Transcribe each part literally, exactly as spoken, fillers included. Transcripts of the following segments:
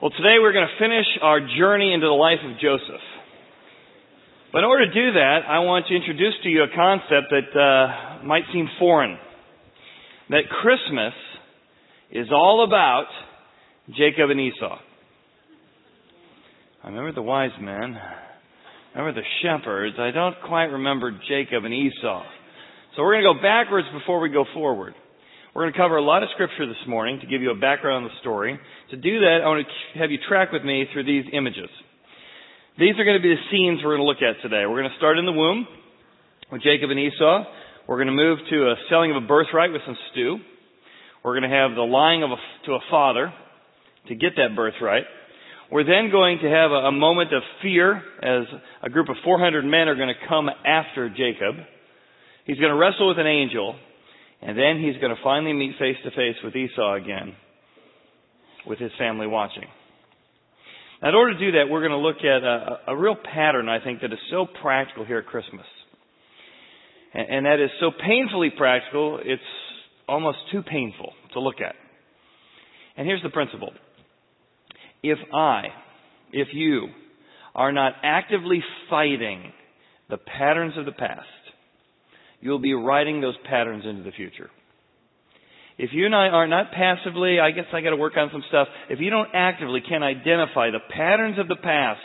Well, today we're going to finish our journey into the life of Joseph. But in order to do that, I want to introduce to you a concept that uh, might seem foreign. That Christmas is all about Jacob and Esau. I remember the wise men. I remember the shepherds. I don't quite remember Jacob and Esau. So we're going to go backwards before we go forward. We're going to cover a lot of scripture this morning to give you a background on the story. To do that, I want to have you track with me through these images. These are going to be the scenes we're going to look at today. We're going to start in the womb with Jacob and Esau. We're going to move to a selling of a birthright with some stew. We're going to have the lying of a, to a father to get that birthright. We're then going to have a, a moment of fear as a group of four hundred men are going to come after Jacob. He's going to wrestle with an angel. And then he's going to finally meet face to face with Esau again, with his family watching. Now, in order to do that, we're going to look at a, a real pattern, I think, that is so practical here at Christmas. And, and that is so painfully practical, it's almost too painful to look at. And here's the principle. If I, if you, are not actively fighting the patterns of the past, you'll be writing those patterns into the future. If you and I are not passively, I guess I got to work on some stuff. If you don't actively can identify the patterns of the past,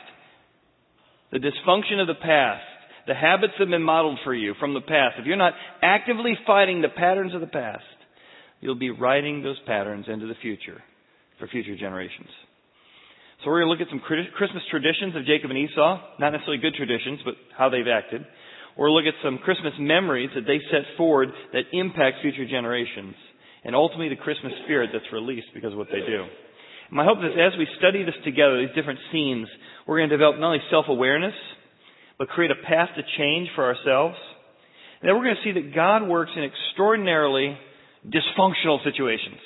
the dysfunction of the past, the habits that have been modeled for you from the past, if you're not actively fighting the patterns of the past, you'll be writing those patterns into the future for future generations. So we're going to look at some Christmas traditions of Jacob and Esau, not necessarily good traditions, but how they've acted. Or look at some Christmas memories that they set forward that impact future generations. And ultimately the Christmas spirit that's released because of what they do. And my hope is as we study this together, these different scenes, we're going to develop not only self-awareness, but create a path to change for ourselves. And then we're going to see that God works in extraordinarily dysfunctional situations.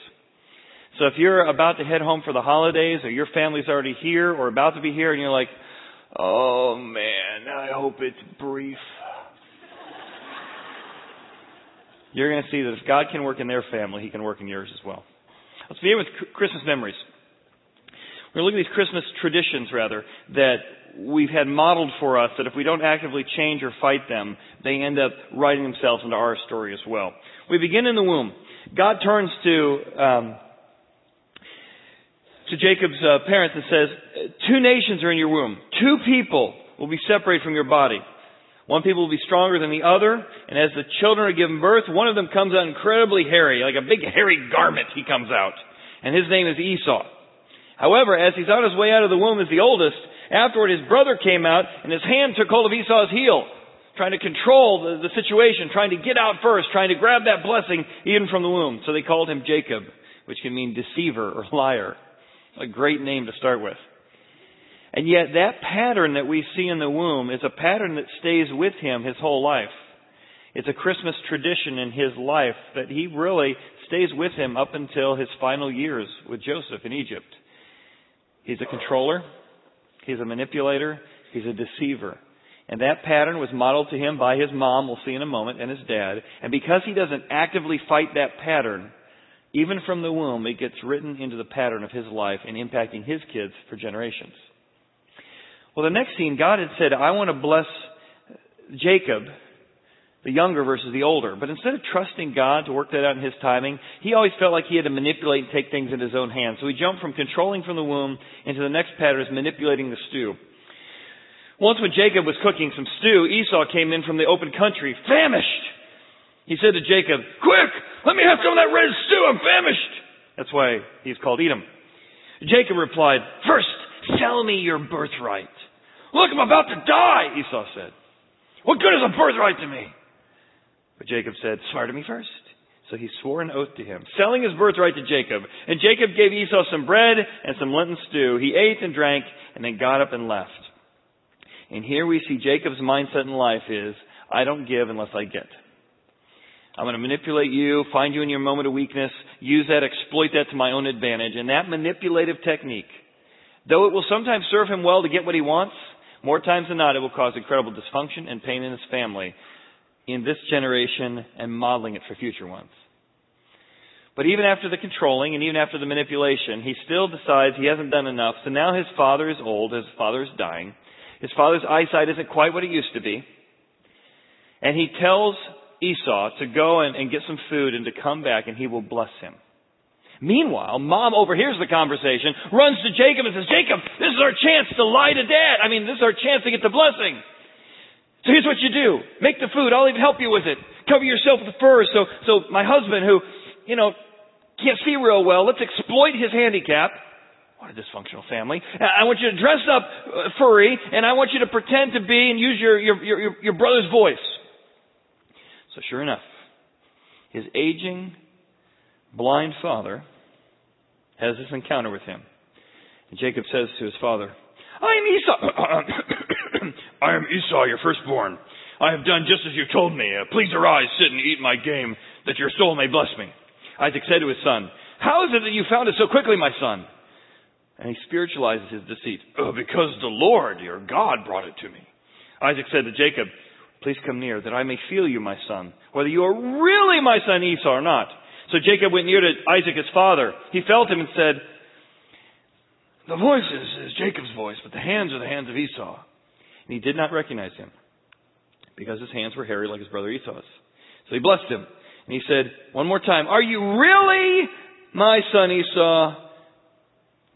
So if you're about to head home for the holidays, or your family's already here, or about to be here, and you're like, oh man, I hope it's brief. You're going to see that if God can work in their family, he can work in yours as well. Let's begin with Christmas memories. We're going to look at these Christmas traditions, rather, that we've had modeled for us, that if we don't actively change or fight them, they end up writing themselves into our story as well. We begin in the womb. God turns to um, to Jacob's uh, parents and says, two nations are in your womb. Two people will be separated from your body. One people will be stronger than the other, and as the children are given birth, one of them comes out incredibly hairy, like a big hairy garment he comes out, and his name is Esau. However, as he's on his way out of the womb as the oldest, afterward his brother came out, and his hand took hold of Esau's heel, trying to control the, the situation, trying to get out first, trying to grab that blessing even from the womb. So they called him Jacob, which can mean deceiver or liar. A great name to start with. And yet that pattern that we see in the womb is a pattern that stays with him his whole life. It's a Christmas tradition in his life that he really stays with him up until his final years with Joseph in Egypt. He's a controller. He's a manipulator. He's a deceiver. And that pattern was modeled to him by his mom, we'll see in a moment, and his dad. And because he doesn't actively fight that pattern, even from the womb, it gets written into the pattern of his life and impacting his kids for generations. Well, the next scene, God had said, I want to bless Jacob, the younger versus the older. But instead of trusting God to work that out in his timing, he always felt like he had to manipulate and take things into his own hands. So he jumped from controlling from the womb into the next pattern is manipulating the stew. Once when Jacob was cooking some stew, Esau came in from the open country, famished. He said to Jacob, quick, let me have some of that red stew, I'm famished. That's why he's called Edom. Jacob replied, first, sell me your birthright. Look, I'm about to die, Esau said. What good is a birthright to me? But Jacob said, swear to me first. So he swore an oath to him, selling his birthright to Jacob. And Jacob gave Esau some bread and some Lenten stew. He ate and drank and then got up and left. And here we see Jacob's mindset in life is, I don't give unless I get. I'm going to manipulate you, find you in your moment of weakness, use that, exploit that to my own advantage. And that manipulative technique, though it will sometimes serve him well to get what he wants, more times than not, it will cause incredible dysfunction and pain in his family, in this generation, and modeling it for future ones. But even after the controlling and even after the manipulation, he still decides he hasn't done enough. So now his father is old, his father is dying. His father's eyesight isn't quite what it used to be. And he tells Esau to go and, and get some food and to come back and he will bless him. Meanwhile, mom overhears the conversation, runs to Jacob and says, Jacob, this is our chance to lie to dad. I mean, this is our chance to get the blessing. So here's what you do. Make the food. I'll even help you with it. Cover yourself with fur. So, so my husband who, you know, can't see real well, let's exploit his handicap. What a dysfunctional family. I want you to dress up furry, and I want you to pretend to be and use your, your, your, your brother's voice. So sure enough, his aging, blind father has this encounter with him. And Jacob says to his father, I am Esau. I am Esau, your firstborn. I have done just as you told me. Uh, please arise, sit, and eat my game, that your soul may bless me. Isaac said to his son, how is it that you found it so quickly, my son? And he spiritualizes his deceit. Oh, because the Lord, your God, brought it to me. Isaac said to Jacob, please come near, that I may feel you, my son, whether you are really my son Esau or not. So Jacob went near to Isaac, his father. He felt him and said, the voice is, is Jacob's voice, but the hands are the hands of Esau. And he did not recognize him, because his hands were hairy like his brother Esau's. So he blessed him. And he said, one more time, are you really my son Esau?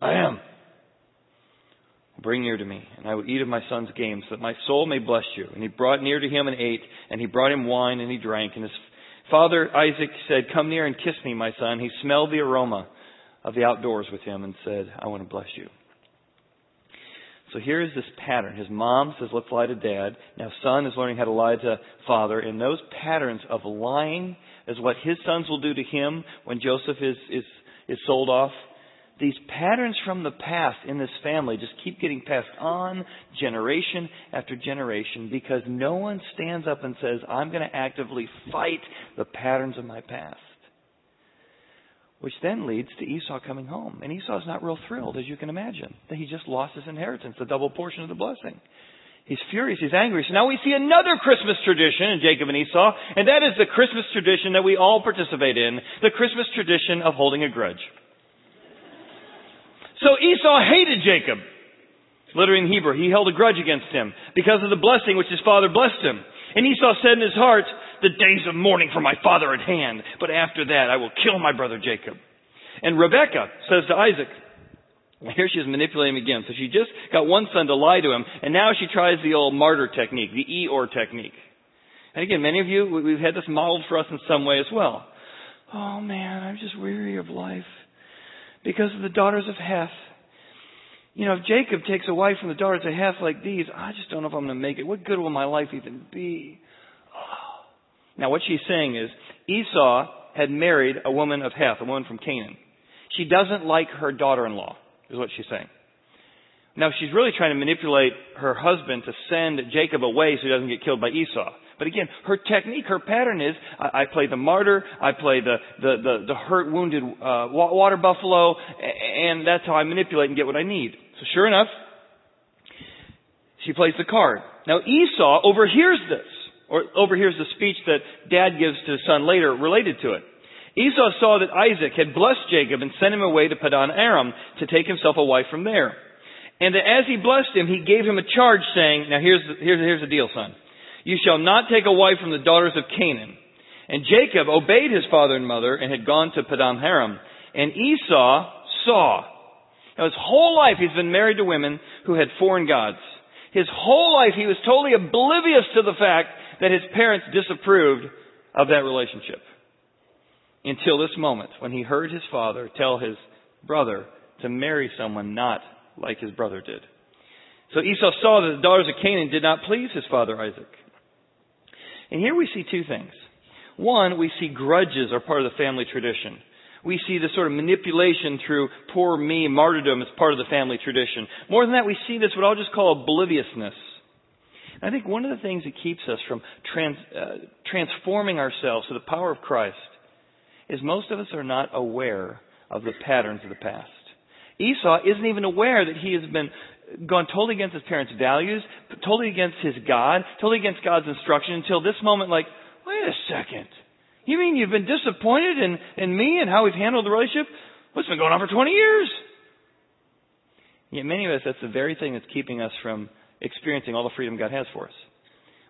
I am. Bring near to me, and I will eat of my son's game, so that my soul may bless you. And he brought near to him and ate, and he brought him wine, and he drank. And his father Isaac said, come near and kiss me, my son. He smelled the aroma of the outdoors with him and said, I want to bless you. So here is this pattern. His mom says, let's lie to dad. Now son is learning how to lie to father. And those patterns of lying is what his sons will do to him when Joseph is, is, is sold off. These patterns from the past in this family just keep getting passed on generation after generation because no one stands up and says, I'm going to actively fight the patterns of my past. Which then leads to Esau coming home. And Esau's not real thrilled, as you can imagine, that he just lost his inheritance, the double portion of the blessing. He's furious, he's angry. So now we see another Christmas tradition in Jacob and Esau, and that is the Christmas tradition that we all participate in, the Christmas tradition of holding a grudge. So Esau hated Jacob. It's literally in Hebrew. He held a grudge against him because of the blessing which his father blessed him. And Esau said in his heart, the days of mourning for my father at hand, but after that I will kill my brother Jacob. And Rebekah says to Isaac, here she is manipulating him again. So she just got one son to lie to him, and now she tries the old martyr technique, the Eeyore technique. And again, many of you, we've had this modeled for us in some way as well. Oh man, I'm just weary of life because of the daughters of Heth. You know, if Jacob takes a wife from the daughters of Heth like these, I just don't know if I'm going to make it. What good will my life even be? Now, what she's saying is Esau had married a woman of Heth, a woman from Canaan. She doesn't like her daughter-in-law, is what she's saying. Now, she's really trying to manipulate her husband to send Jacob away so he doesn't get killed by Esau. But again, her technique, her pattern is, I, I play the martyr, I play the, the, the, the hurt, wounded uh, water buffalo, and that's how I manipulate and get what I need. So sure enough, she plays the card. Now, Esau overhears this. Or overhears the speech that dad gives to his son later related to it. Esau saw that Isaac had blessed Jacob and sent him away to Paddan Aram to take himself a wife from there. And that as he blessed him, he gave him a charge saying, now here's the, here's, here's the deal, son. You shall not take a wife from the daughters of Canaan. And Jacob obeyed his father and mother and had gone to Paddan Aram. And Esau saw. Now his whole life he's been married to women who had foreign gods. His whole life he was totally oblivious to the fact that his parents disapproved of that relationship. Until this moment, when he heard his father tell his brother to marry someone not like his brother did. So Esau saw that the daughters of Canaan did not please his father Isaac. And here we see two things. One, we see grudges are part of the family tradition. We see this sort of manipulation through poor me martyrdom as part of the family tradition. More than that, we see this what I'll just call obliviousness. I think one of the things that keeps us from trans, uh, transforming ourselves to the power of Christ is most of us are not aware of the patterns of the past. Esau isn't even aware that he has been gone totally against his parents' values, totally against his God, totally against God's instruction until this moment like, wait a second, You mean you've been disappointed in, in me and how we've handled the relationship? What's been going on for twenty years? Yet many of us, that's the very thing that's keeping us from experiencing all the freedom God has for us.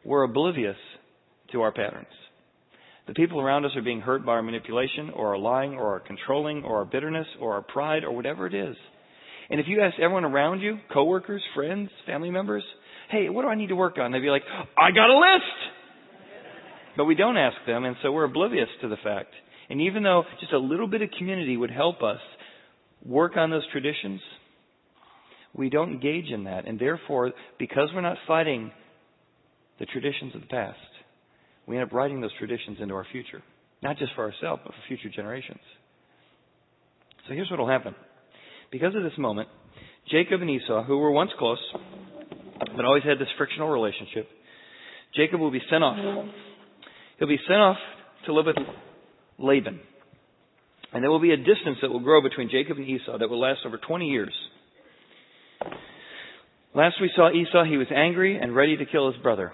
We're oblivious to our patterns. The people around us are being hurt by our manipulation or our lying or our controlling or our bitterness or our pride or whatever it is. And if you ask everyone around you, coworkers, friends, family members, hey, what do I need to work on? They'd be like, I got a list. But we don't ask them, and so we're oblivious to the fact. And even though just a little bit of community would help us work on those traditions, we don't engage in that. And therefore, because we're not fighting the traditions of the past, we end up writing those traditions into our future. Not just for ourselves, but for future generations. So here's what will happen. Because of this moment, Jacob and Esau, who were once close, but always had this frictional relationship, Jacob will be sent off. He'll be sent off to live with Laban. And there will be a distance that will grow between Jacob and Esau that will last over twenty years. Last we saw Esau, he was angry and ready to kill his brother.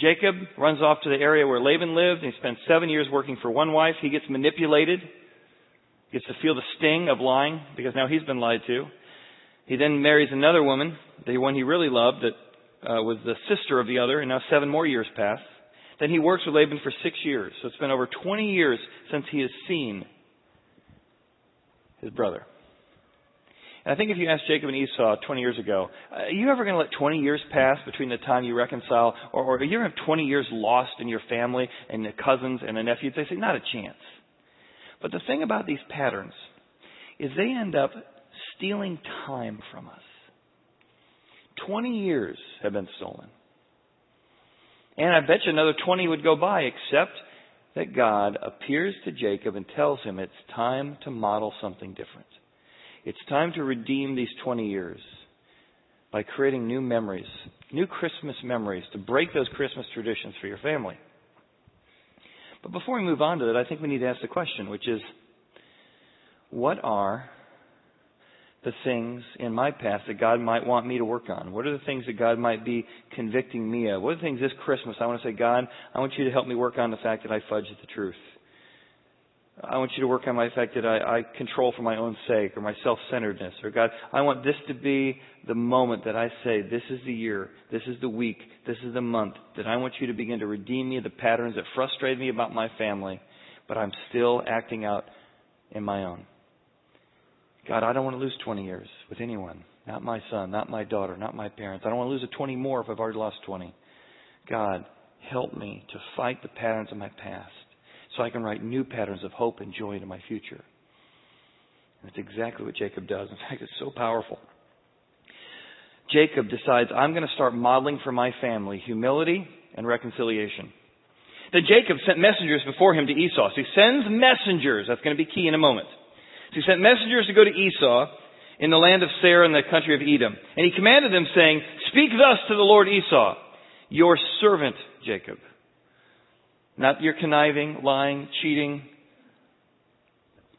Jacob runs off to the area where Laban lived, and he spent seven years working for one wife. He gets manipulated, gets to feel the sting of lying, because now he's been lied to. He then marries another woman, the one he really loved, that uh, was the sister of the other, and now seven more years pass. Then he works with Laban for six years. So it's been over twenty years since he has seen his brother. And I think if you asked Jacob and Esau twenty years ago, are you ever going to let twenty years pass between the time you reconcile, or, or are you going to have twenty years lost in your family and the cousins and the nephews? They say, not a chance. But the thing about these patterns is they end up stealing time from us. twenty years have been stolen. And I bet you another twenty would go by, except that God appears to Jacob and tells him it's time to model something different. It's time to redeem these twenty years by creating new memories, new Christmas memories, to break those Christmas traditions for your family. But before we move on to that, I think we need to ask the question, which is, what are the things in my past that God might want me to work on? What are the things that God might be convicting me of? What are the things this Christmas I want to say, God, I want you to help me work on the fact that I fudged the truth. I want you to work on my fact that I, I control for my own sake, or my self-centeredness. Or God, I want this to be the moment that I say, this is the year, this is the week, this is the month, that I want you to begin to redeem me of the patterns that frustrate me about my family, but I'm still acting out in my own. God, I don't want to lose twenty years with anyone. Not my son, not my daughter, not my parents. I don't want to lose a twenty more if I've already lost twenty. God, help me to fight the patterns of my past so I can write new patterns of hope and joy into my future. And that's exactly what Jacob does. In fact, it's so powerful. Jacob decides, I'm going to start modeling for my family humility and reconciliation. Then Jacob sent messengers before him to Esau. So he sends messengers. That's going to be key in a moment. So he sent messengers to go to Esau in the land of Seir in the country of Edom. And he commanded them, saying, speak thus to the Lord Esau, your servant Jacob. Not your conniving, lying, cheating.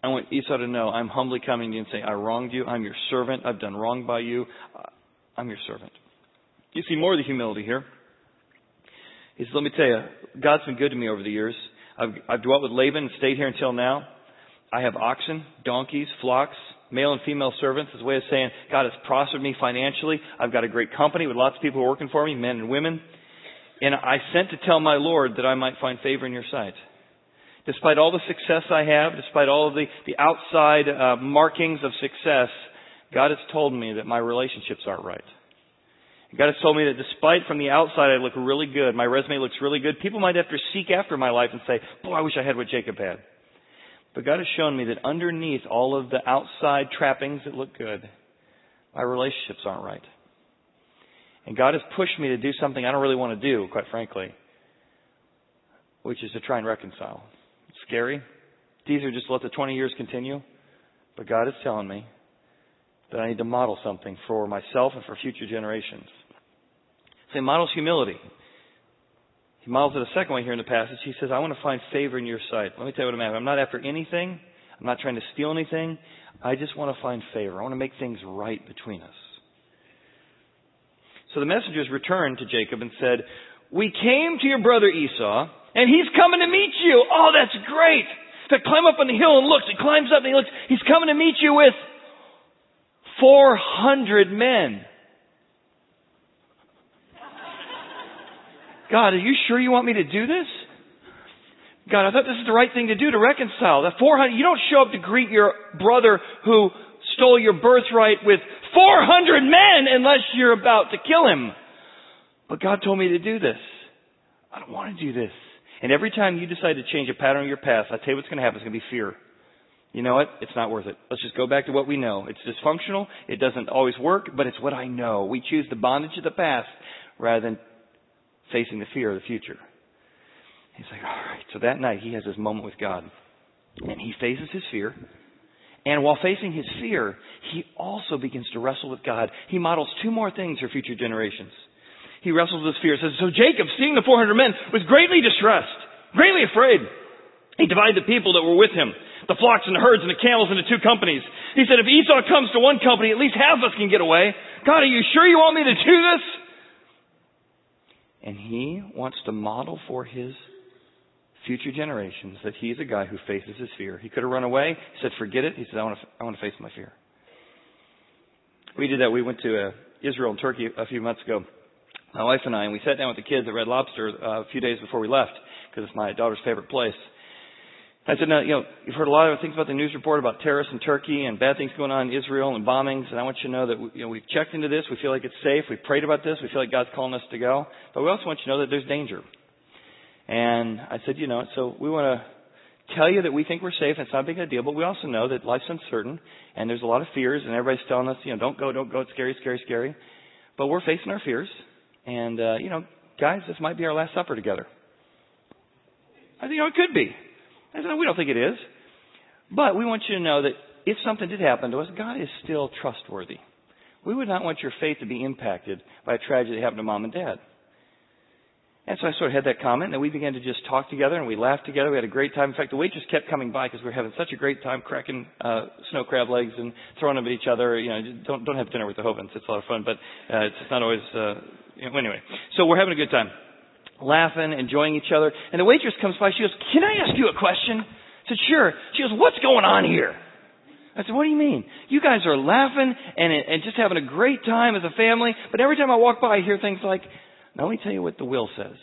I want Esau to know, I'm humbly coming to you and saying, I wronged you. I'm your servant. I've done wrong by you. I'm your servant. You see more of the humility here. He says, let me tell you, God's been good to me over the years. I've, I've dwelt with Laban and stayed here until now. I have oxen, donkeys, flocks, male and female servants. It's a way of saying, God has prospered me financially. I've got a great company with lots of people working for me, men and women. And I sent to tell my Lord that I might find favor in your sight. Despite all the success I have, despite all of the, the outside uh, markings of success, God has told me that my relationships aren't right. God has told me that despite from the outside I look really good, my resume looks really good, people might have to seek after my life and say, boy, I wish I had what Jacob had. But God has shown me that underneath all of the outside trappings that look good, my relationships aren't right. And God has pushed me to do something I don't really want to do, quite frankly, which is to try and reconcile. It's scary. It's easier just to let the twenty years continue. But God is telling me that I need to model something for myself and for future generations. So he models humility. He models it a second way here in the passage. He says, I want to find favor in your sight. Let me tell you what I'm after. I'm not after anything. I'm not trying to steal anything. I just want to find favor. I want to make things right between us. So the messengers returned to Jacob and said, we came to your brother Esau, and he's coming to meet you. Oh, that's great. To climb up on the hill and looks, he climbs up and he looks, he's coming to meet you with four hundred men. God, are you sure you want me to do this? God, I thought this is the right thing to do to reconcile. That four hundred, you don't show up to greet your brother who stole your birthright with four hundred men unless you're about to kill him. But God told me to do this. I don't want to do this. And every time you decide to change a pattern of your past, I tell you what's going to happen. It's going to be fear. You know what? It's not worth it. Let's just go back to what we know. It's dysfunctional. It doesn't always work, but it's what I know. We choose the bondage of the past rather than facing the fear of the future. He's like, all right. So that night he has this moment with God and he faces his fear. And while facing his fear, he also begins to wrestle with God. He models two more things for future generations. He wrestles with his fear. It says, so Jacob, seeing the four hundred men, was greatly distressed, greatly afraid. He divided the people that were with him, the flocks and the herds and the camels into two companies. He said, if Esau comes to one company, at least half of us can get away. God, are you sure you want me to do this? And he wants to model for his future generations that he's a guy who faces his fear. He could have run away. He said, forget it. He said, I want to, I want to face my fear. We did that. We went to uh, Israel and Turkey a few months ago, my wife and I, and we sat down with the kids at Red Lobster uh, a few days before we left because it's my daughter's favorite place. I said, now, you know, you've heard a lot of things about the news report about terrorists in Turkey and bad things going on in Israel and bombings. And I want you to know that we, you know, we've checked into this. We feel like it's safe. We prayed about this. We feel like God's calling us to go. But we also want you to know that there's danger. And I said, you know, so we want to tell you that we think we're safe. It's not a big deal. But we also know that life's uncertain. And there's a lot of fears. And everybody's telling us, you know, don't go, don't go. It's scary, scary, scary. But we're facing our fears. And, uh, you know, guys, this might be our last supper together. I think, you know, it could be. I said, no, we don't think it is. But we want you to know that if something did happen to us, God is still trustworthy. We would not want your faith to be impacted by a tragedy that happened to mom and dad. And so I sort of had that comment, and we began to just talk together, and we laughed together. We had a great time. In fact, the waitress kept coming by because we were having such a great time cracking uh, snow crab legs and throwing them at each other. You know, don't don't have dinner with the Hovens. It's a lot of fun, but uh, it's not always... Uh, you know, anyway, so we're having a good time, laughing, enjoying each other. And the waitress comes by. She goes, can I ask you a question? I said, sure. She goes, what's going on here? I said, what do you mean? You guys are laughing and, and just having a great time as a family. But every time I walk by, I hear things like, now, let me tell you what the will says.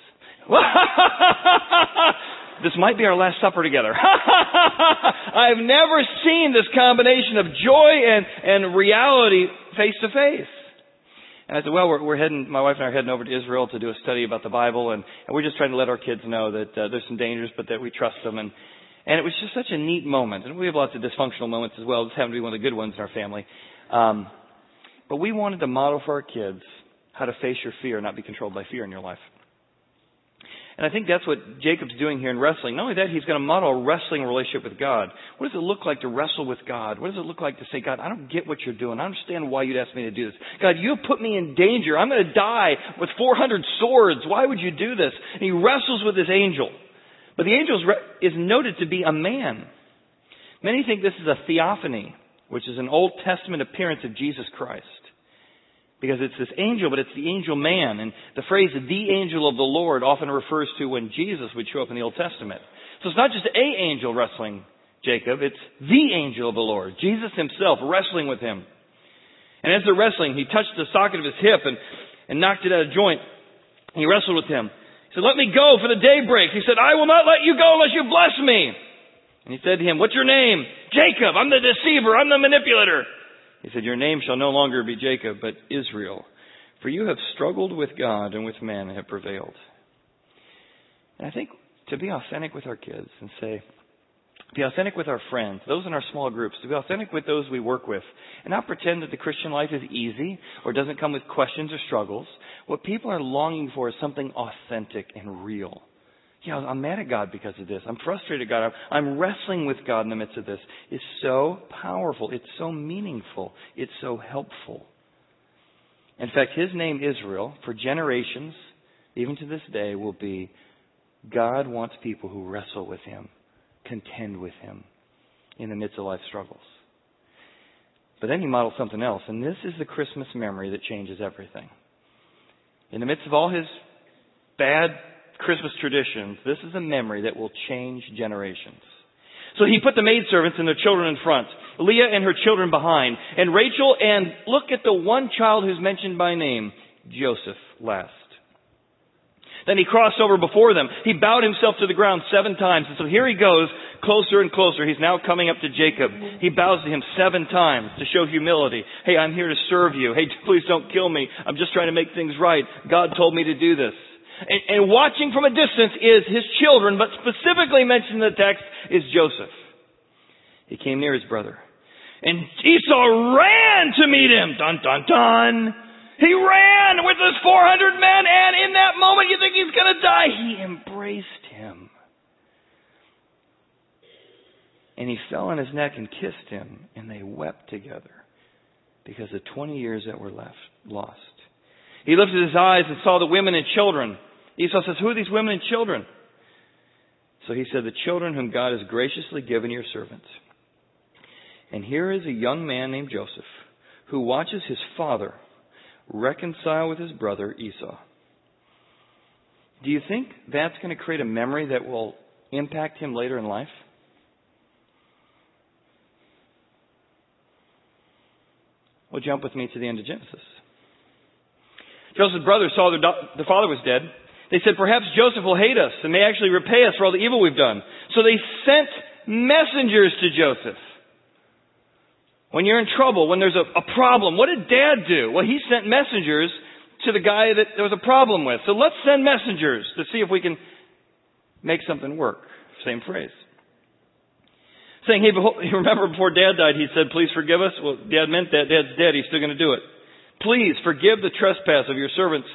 This might be our last supper together. I've never seen this combination of joy and, and reality face to face. And I said, well, we're, we're heading, my wife and I are heading over to Israel to do a study about the Bible, and, and we're just trying to let our kids know that uh, there's some dangers, but that we trust them. And, and it was just such a neat moment. And we have lots of dysfunctional moments as well. This happened to be one of the good ones in our family. Um, but we wanted to model for our kids how to face your fear and not be controlled by fear in your life. And I think that's what Jacob's doing here in wrestling. Not only that, he's going to model a wrestling relationship with God. What does it look like to wrestle with God? What does it look like to say, God, I don't get what you're doing. I understand why you'd ask me to do this. God, you have put me in danger. I'm going to die with four hundred swords. Why would you do this? And he wrestles with this angel. But the angel is noted to be a man. Many think this is a theophany, which is an Old Testament appearance of Jesus Christ. Because it's this angel, but it's the angel man. And the phrase, the angel of the Lord, often refers to when Jesus would show up in the Old Testament. So it's not just a angel wrestling Jacob, it's the angel of the Lord. Jesus himself wrestling with him. And as they're wrestling, he touched the socket of his hip and, and knocked it out of joint. And he wrestled with him. He said, let me go for the day breaks. He said, I will not let you go unless you bless me. And he said to him, what's your name? Jacob, I'm the deceiver, I'm the manipulator. He said, your name shall no longer be Jacob, but Israel, for you have struggled with God and with man and have prevailed. And I think to be authentic with our kids and say, be authentic with our friends, those in our small groups, to be authentic with those we work with, and not pretend that the Christian life is easy or doesn't come with questions or struggles. What people are longing for is something authentic and real. You know, I'm mad at God because of this. I'm frustrated at God. I'm, I'm wrestling with God in the midst of this. It's so powerful. It's so meaningful. It's so helpful. In fact, his name, Israel, for generations, even to this day, will be God wants people who wrestle with him, contend with him in the midst of life's struggles. But then he models something else, and this is the Christmas memory that changes everything. In the midst of all his bad Christmas traditions, this is a memory that will change generations. So he put the maidservants and their children in front, Leah and her children behind, and Rachel, and look at the one child who's mentioned by name, Joseph, last. Then he crossed over before them. He bowed himself to the ground seven times. And so here he goes, closer and closer. He's now coming up to Jacob. He bows to him seven times to show humility. Hey, I'm here to serve you. Hey, please don't kill me. I'm just trying to make things right. God told me to do this. And, and watching from a distance is his children, but specifically mentioned in the text is Joseph. He came near his brother. And Esau ran to meet him. Dun, dun, dun. He ran with his four hundred men, and in that moment you think he's going to die. He embraced him. And he fell on his neck and kissed him, and they wept together because of twenty years that were left lost. He lifted his eyes and saw the women and children. Esau says, who are these women and children? So he said, the children whom God has graciously given your servants. And here is a young man named Joseph who watches his father reconcile with his brother Esau. Do you think that's going to create a memory that will impact him later in life? Well, jump with me to the end of Genesis. Joseph's brothers saw their, do- their father was dead. They said, perhaps Joseph will hate us and may actually repay us for all the evil we've done. So they sent messengers to Joseph. When you're in trouble, when there's a, a problem, what did Dad do? Well, he sent messengers to the guy that there was a problem with. So let's send messengers to see if we can make something work. Same phrase. Saying, hey, behold, remember before Dad died, he said, please forgive us. Well, Dad meant that. Dad's dead. He's still going to do it. Please forgive the trespass of your servants,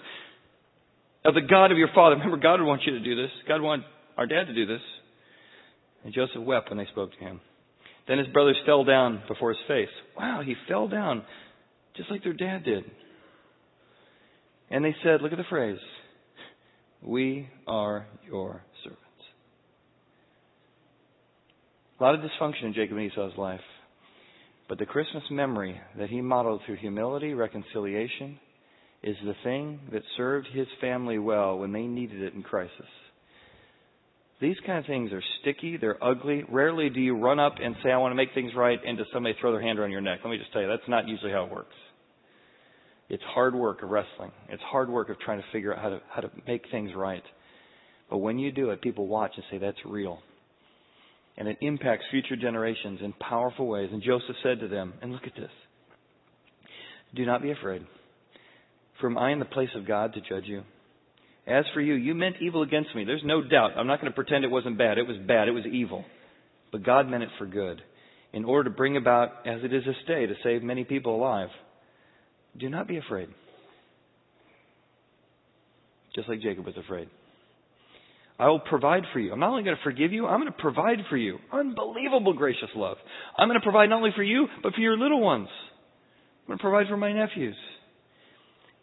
of the God of your father. Remember, God would want you to do this. God wanted our dad to do this. And Joseph wept when they spoke to him. Then his brothers fell down before his face. Wow, he fell down just like their dad did. And they said, look at the phrase, we are your servants. A lot of dysfunction in Jacob and Esau's life. But the Christmas memory that he modeled through humility, reconciliation, is the thing that served his family well when they needed it in crisis. These kind of things are sticky. They're ugly. Rarely do you run up and say, I want to make things right, and does somebody throw their hand around your neck. Let me just tell you, that's not usually how it works. It's hard work of wrestling. It's hard work of trying to figure out how to, how to make things right. But when you do it, people watch and say, that's real. And it impacts future generations in powerful ways. And Joseph said to them, and look at this, do not be afraid, for am I in the place of God to judge you? As for you, you meant evil against me. There's no doubt. I'm not going to pretend it wasn't bad. It was bad. It was evil. But God meant it for good, in order to bring about, as it is this day, to save many people alive. Do not be afraid. Just like Jacob was afraid. I will provide for you. I'm not only going to forgive you, I'm going to provide for you. Unbelievable gracious love. I'm going to provide not only for you, but for your little ones. I'm going to provide for my nephews.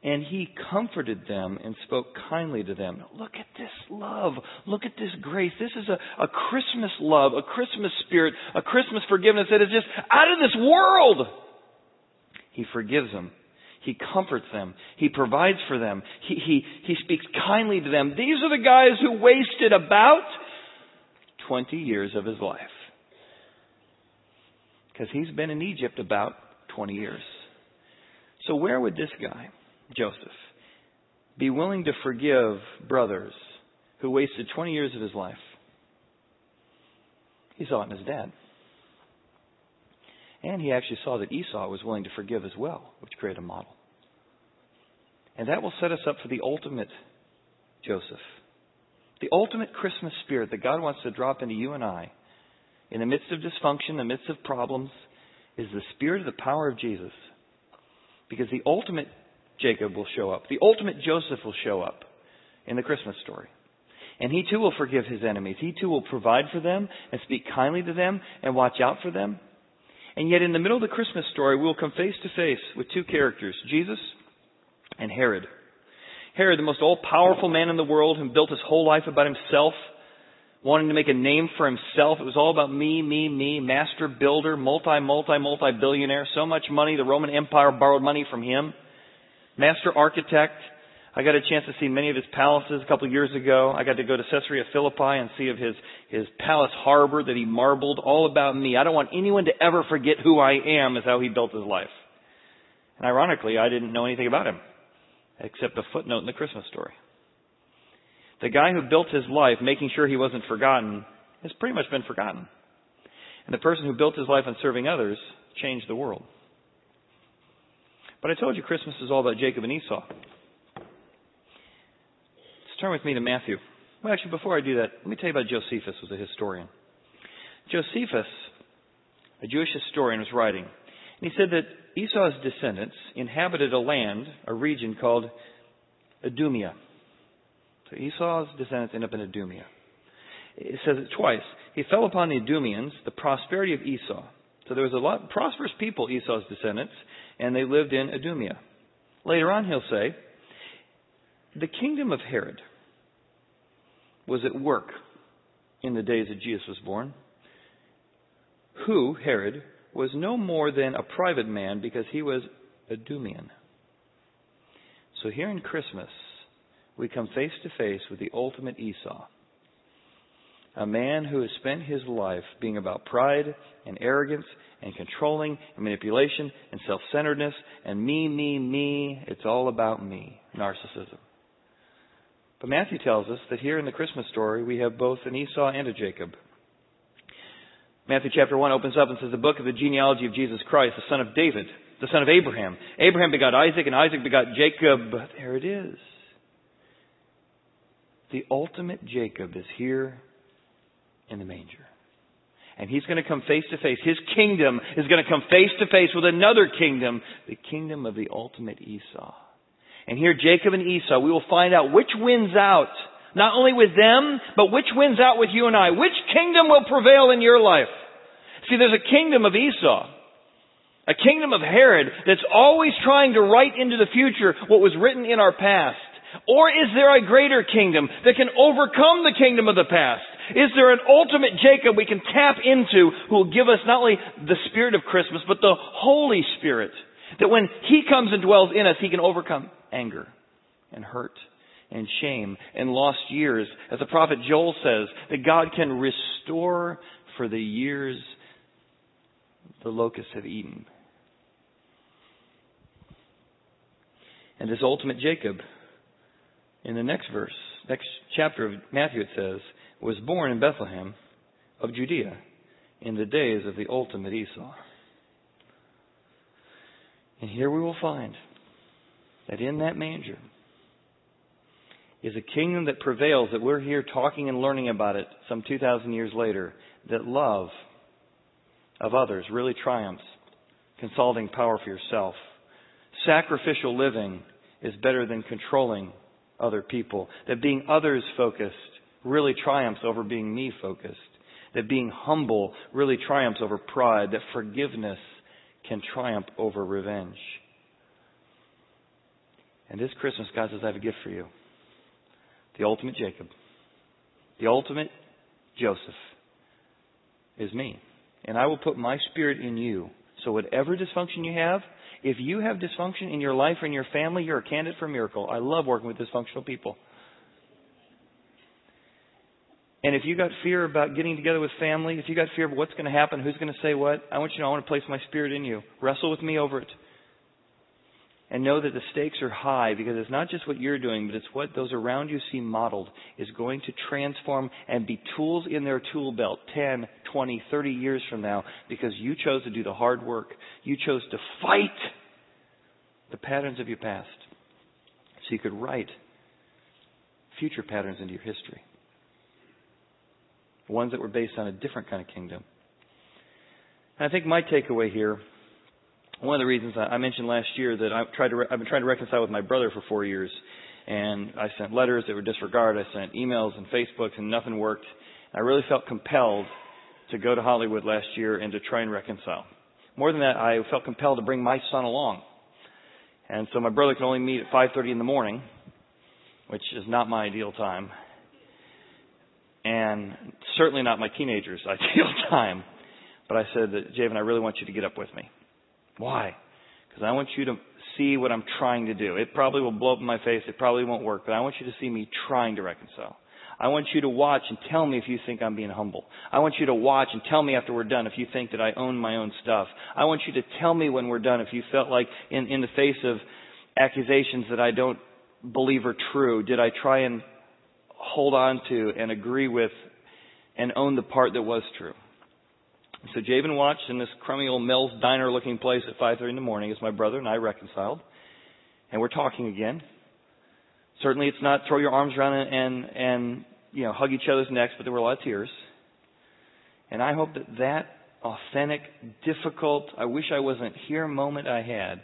And he comforted them and spoke kindly to them. Look at this love. Look at this grace. This is a, a Christmas love, a Christmas spirit, a Christmas forgiveness that is just out of this world. He forgives them. He comforts them. He provides for them. He, he, he speaks kindly to them. These are the guys who wasted about twenty years of his life. Because he's been in Egypt about twenty years. So where would this guy, Joseph, be willing to forgive brothers who wasted twenty years of his life? He saw it in his dad. And he actually saw that Esau was willing to forgive as well, which created a model. And that will set us up for the ultimate Joseph. The ultimate Christmas spirit that God wants to drop into you and I in the midst of dysfunction, in the midst of problems, is the spirit of the power of Jesus. Because the ultimate Jacob will show up. The ultimate Joseph will show up in the Christmas story. And he too will forgive his enemies. He too will provide for them and speak kindly to them and watch out for them. And yet in the middle of the Christmas story, we will come face to face with two characters, Jesus and Herod. Herod, the most all-powerful man in the world, who built his whole life about himself, wanting to make a name for himself. It was all about me, me, me, master builder, multi, multi, multi-billionaire, so much money, the Roman Empire borrowed money from him, master architect, I got a chance to see many of his palaces a couple of years ago. I got to go to Caesarea Philippi and see of his, his palace harbor that he marbled, all about me. I don't want anyone to ever forget who I am, is how he built his life. And ironically, I didn't know anything about him, except a footnote in the Christmas story. The guy who built his life, making sure he wasn't forgotten, has pretty much been forgotten. And the person who built his life on serving others changed the world. But I told you Christmas is all about Jacob and Esau. Let's turn with me to Matthew. Well, actually, before I do that, let me tell you about Josephus, who was a historian. Josephus, a Jewish historian, was writing. And he said that Esau's descendants inhabited a land, a region called Edomia. So Esau's descendants end up in Edomia. It says it twice. He fell upon the Edomians, the prosperity of Esau. So there was a lot of prosperous people, Esau's descendants, and they lived in Edomia. Later on, he'll say, the kingdom of Herod was at work in the days that Jesus was born, who, Herod, was no more than a private man because he was Edomian. So here in Christmas, we come face to face with the ultimate Esau, a man who has spent his life being about pride and arrogance and controlling and manipulation and self-centeredness and me, me, me. It's all about me, narcissism. But Matthew tells us that here in the Christmas story, we have both an Esau and a Jacob. Matthew chapter one opens up and says, the book of the genealogy of Jesus Christ, the son of David, the son of Abraham. Abraham begot Isaac, and Isaac begot Jacob. There it is. The ultimate Jacob is here in the manger. And he's going to come face to face. His kingdom is going to come face to face with another kingdom, the kingdom of the ultimate Esau. And here, Jacob and Esau, we will find out which wins out, not only with them, but which wins out with you and I. Which kingdom will prevail in your life? See, there's a kingdom of Esau, a kingdom of Herod that's always trying to write into the future what was written in our past. Or is there a greater kingdom that can overcome the kingdom of the past? Is there an ultimate Jacob we can tap into who will give us not only the spirit of Christmas, but the Holy Spirit, that when he comes and dwells in us, he can overcome anger and hurt and shame and lost years? As the prophet Joel says, that God can restore for the years the locusts have eaten. And this ultimate Jacob, in the next verse, next chapter of Matthew, it says, was born in Bethlehem of Judea in the days of the ultimate Esau. And here we will find that in that manger is a kingdom that prevails, that we're here talking and learning about it some two thousand years later, that love of others really triumphs, consulting power for yourself. Sacrificial living is better than controlling other people. That being others-focused really triumphs over being me-focused. That being humble really triumphs over pride. That forgiveness can triumph over revenge. And this Christmas, God says, I have a gift for you. The ultimate Jacob, the ultimate Joseph, is me. And I will put my spirit in you. So whatever dysfunction you have, if you have dysfunction in your life or in your family, you're a candidate for a miracle. I love working with dysfunctional people. And if you got fear about getting together with family, if you got fear of what's going to happen, who's going to say what, I want you to know, I want to place my spirit in you. Wrestle with me over it. And know that the stakes are high, because it's not just what you're doing, but it's what those around you see modeled is going to transform and be tools in their tool belt ten, twenty, thirty years from now, because you chose to do the hard work. You chose to fight the patterns of your past so you could write future patterns into your history, ones that were based on a different kind of kingdom. And I think my takeaway here, one of the reasons I mentioned last year that I've, tried to re- I've been trying to reconcile with my brother for four years, and I sent letters that were disregarded. I sent emails and Facebooks, and nothing worked. I really felt compelled to go to Hollywood last year and to try and reconcile. More than that, I felt compelled to bring my son along. And so my brother can only meet at five thirty in the morning, which is not my ideal time, and certainly not my teenager's ideal time. But I said that, Javen, I really want you to get up with me. Why? Because I want you to see what I'm trying to do. It probably will blow up in my face. It probably won't work. But I want you to see me trying to reconcile. I want you to watch and tell me if you think I'm being humble. I want you to watch and tell me after we're done if you think that I own my own stuff. I want you to tell me when we're done if you felt like in, in the face of accusations that I don't believe are true, did I try and hold on to and agree with and own the part that was true? So Jabin watched in this crummy old Mel's Diner looking place at five thirty in the morning as my brother and I reconciled. And we're talking again. Certainly it's not throw your arms around and, and, and you know, hug each other's necks, but there were a lot of tears. And I hope that that authentic, difficult, I wish I wasn't here moment I had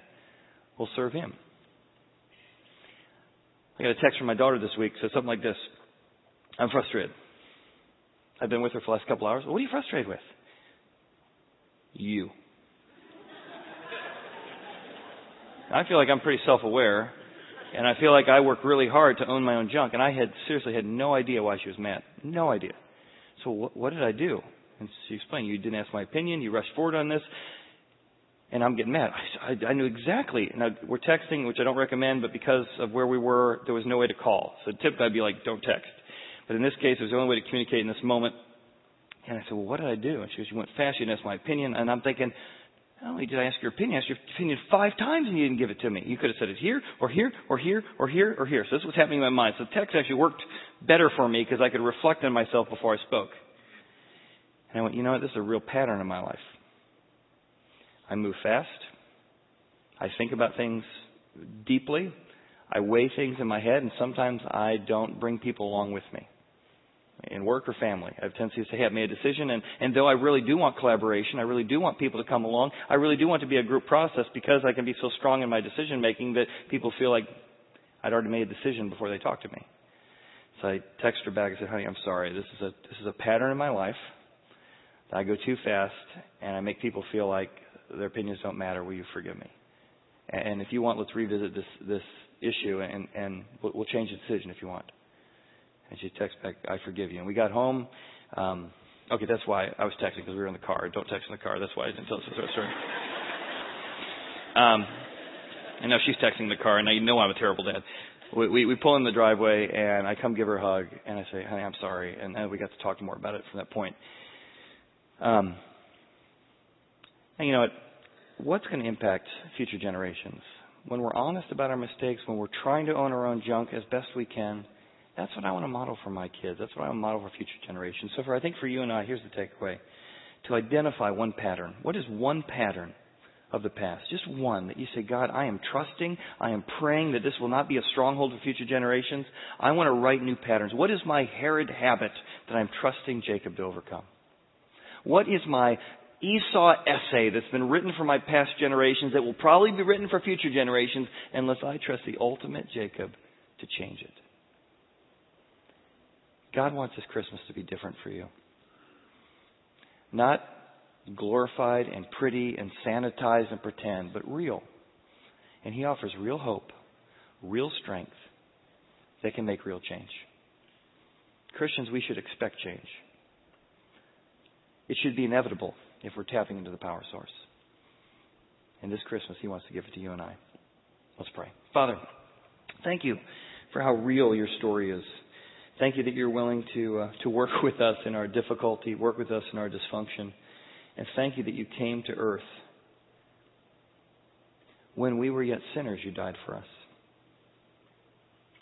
will serve him. I got a text from my daughter this week, said something like this. I'm frustrated. I've been with her for the last couple hours. Well, what are you frustrated with? You. I feel like I'm pretty self-aware, and I feel like I work really hard to own my own junk, and I had seriously had no idea why she was mad. No idea. So wh- what did I do? And she explained, you didn't ask my opinion, you rushed forward on this, and I'm getting mad. I, I, I knew exactly. Now, we're texting, which I don't recommend, but because of where we were, there was no way to call. So typically I'd be like, don't text. But in this case, it was the only way to communicate in this moment. And I said, well, what did I do? And she goes, you went fast, you didn't ask my opinion. And I'm thinking, not only did I ask your opinion, I asked your opinion five times and you didn't give it to me. You could have said it here, or here, or here, or here, or here. So this was happening in my mind. So text actually worked better for me because I could reflect on myself before I spoke. And I went, you know what, this is a real pattern in my life. I move fast. I think about things deeply. I weigh things in my head, and sometimes I don't bring people along with me. In work or family. I have a tendency to say, hey, I've made a decision, and, and though I really do want collaboration, I really do want people to come along, I really do want to be a group process because I can be so strong in my decision-making that people feel like I'd already made a decision before they talk to me. So I text her back and said, honey, I'm sorry. This is a this is a pattern in my life that I go too fast, and I make people feel like their opinions don't matter. Will you forgive me? And, and if you want, let's revisit this, this issue, and, and we'll, we'll change the decision if you want. And she texts back, I forgive you. And we got home. Um, okay, that's why I was texting, because we were in the car. Don't text in the car. That's why I didn't tell us the story. Um, and now she's texting in the car, and now you know I'm a terrible dad. We, we, we pull in the driveway, and I come give her a hug, and I say, honey, I'm sorry. And then we got to talk more about it from that point. Um, and you know what? What's going to impact future generations? When we're honest about our mistakes, when we're trying to own our own junk as best we can, that's what I want to model for my kids. That's what I want to model for future generations. So for I think for you and I, here's the takeaway. To identify one pattern. What is one pattern of the past? Just one that you say, God, I am trusting. I am praying that this will not be a stronghold for future generations. I want to write new patterns. What is my Herod habit that I'm trusting Jacob to overcome? What is my Esau essay that's been written for my past generations that will probably be written for future generations unless I trust the ultimate Jacob to change it? God wants this Christmas to be different for you. Not glorified and pretty and sanitized and pretend, but real. And He offers real hope, real strength that can make real change. Christians, we should expect change. It should be inevitable if we're tapping into the power source. And this Christmas, He wants to give it to you and I. Let's pray. Father, thank you for how real your story is. Thank you that you're willing to uh, to work with us in our difficulty, work with us in our dysfunction. And thank you that you came to earth. When we were yet sinners, you died for us.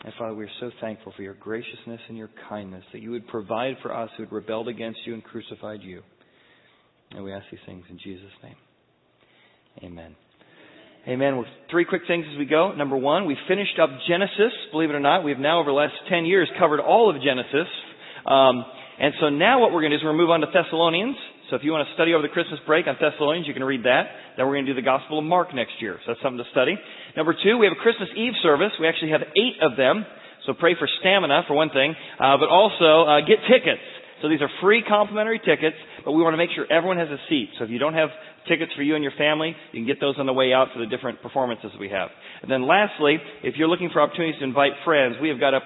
And Father, we are so thankful for your graciousness and your kindness, that you would provide for us who had rebelled against you and crucified you. And we ask these things in Jesus' name. Amen. Amen. Well, three quick things as we go. Number one, we finished up Genesis. Believe it or not, we've now over the last ten years covered all of Genesis. Um, and so now what we're going to do is we're going to move on to Thessalonians. So if you want to study over the Christmas break on Thessalonians, you can read that. Then we're going to do the Gospel of Mark next year. So that's something to study. Number two, we have a Christmas Eve service. We actually have eight of them. So pray for stamina, for one thing. Uh, but also, uh, get tickets. So these are free complimentary tickets, but we want to make sure everyone has a seat. So if you don't have tickets for you and your family, you can get those on the way out for the different performances we have. And then lastly, if you're looking for opportunities to invite friends, we have got a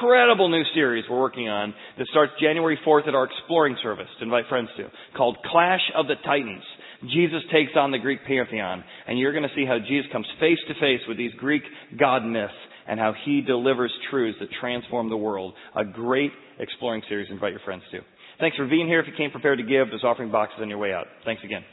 incredible new series we're working on that starts January fourth at our Exploring service to invite friends to, called Clash of the Titans. Jesus takes on the Greek pantheon, and you're going to see how Jesus comes face to face with these Greek god myths and how he delivers truths that transform the world. A great exploring series. Invite your friends to. Thanks for being here. If you came prepared to give, there's offering boxes on your way out. Thanks again.